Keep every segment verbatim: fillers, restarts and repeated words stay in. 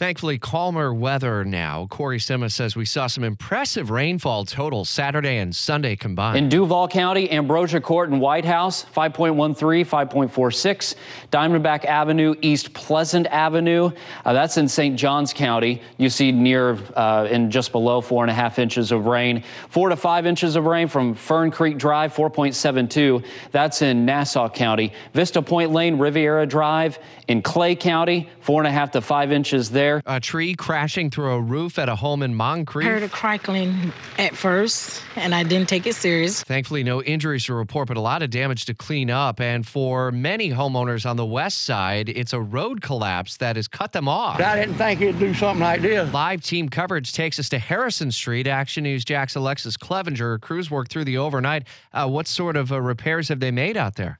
Thankfully, calmer weather now. Corey Simma says we saw some impressive rainfall totals Saturday and Sunday combined. In Duval County, Ambrosia Court and White House, five point one three, five point four six. Diamondback Avenue, East Pleasant Avenue. Uh, that's in Saint John's County. You see near uh, and just below four and a half inches of rain. Four to five inches of rain from Fern Creek Drive, four point seven two. That's in Nassau County. Vista Point Lane, Riviera Drive. In Clay County, four and a half to five inches there. A tree crashing through a roof at a home in Moncrief. I heard a crackling at first, and I didn't take it serious. Thankfully, no injuries to report, but a lot of damage to clean up. And for many homeowners on the west side, it's a road collapse that has cut them off. I didn't think it'd do something like this. Live team coverage takes us to Harrison Street. Action News J A X Alexis Clevenger. Crews worked through the overnight. Uh, what sort of uh, repairs have they made out there?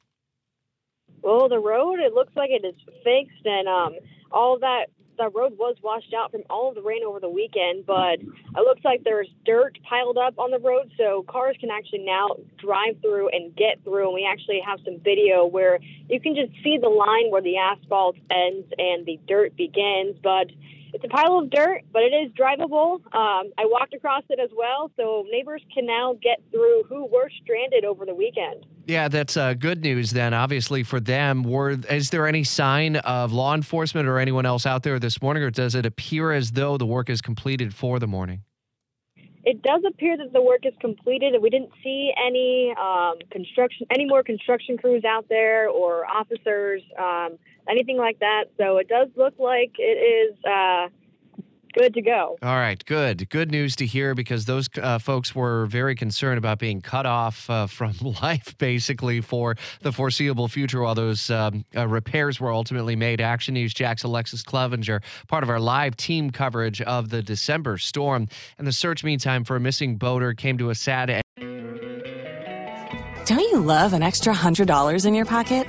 Well, the road, it looks like it is fixed, and um, all that... The road was washed out from all of the rain over the weekend, but it looks like there's dirt piled up on the road, so cars can actually now drive through and get through. And we actually have some video where you can just see the line where the asphalt ends and the dirt begins. But it's a pile of dirt, but it is drivable. Um, I walked across it as well, so neighbors can now get through who were stranded over the weekend. Yeah, that's uh, good news then, obviously, for them. Were, is there any sign of law enforcement or anyone else out there this morning, or does it appear as though the work is completed for the morning? It does appear that the work is completed, and we didn't see any um, construction, any more construction crews out there or officers, um, anything like that. So it does look like it is uh, good to go. All right, good. Good news to hear, because those uh, folks were very concerned about being cut off uh, from life, basically, for the foreseeable future while those um, uh, repairs were ultimately made. Action News J A X Alexis Clevenger, part of our live team coverage of the December storm. And the search, meantime, for a missing boater came to a sad end. Don't you love an extra one hundred dollars in your pocket?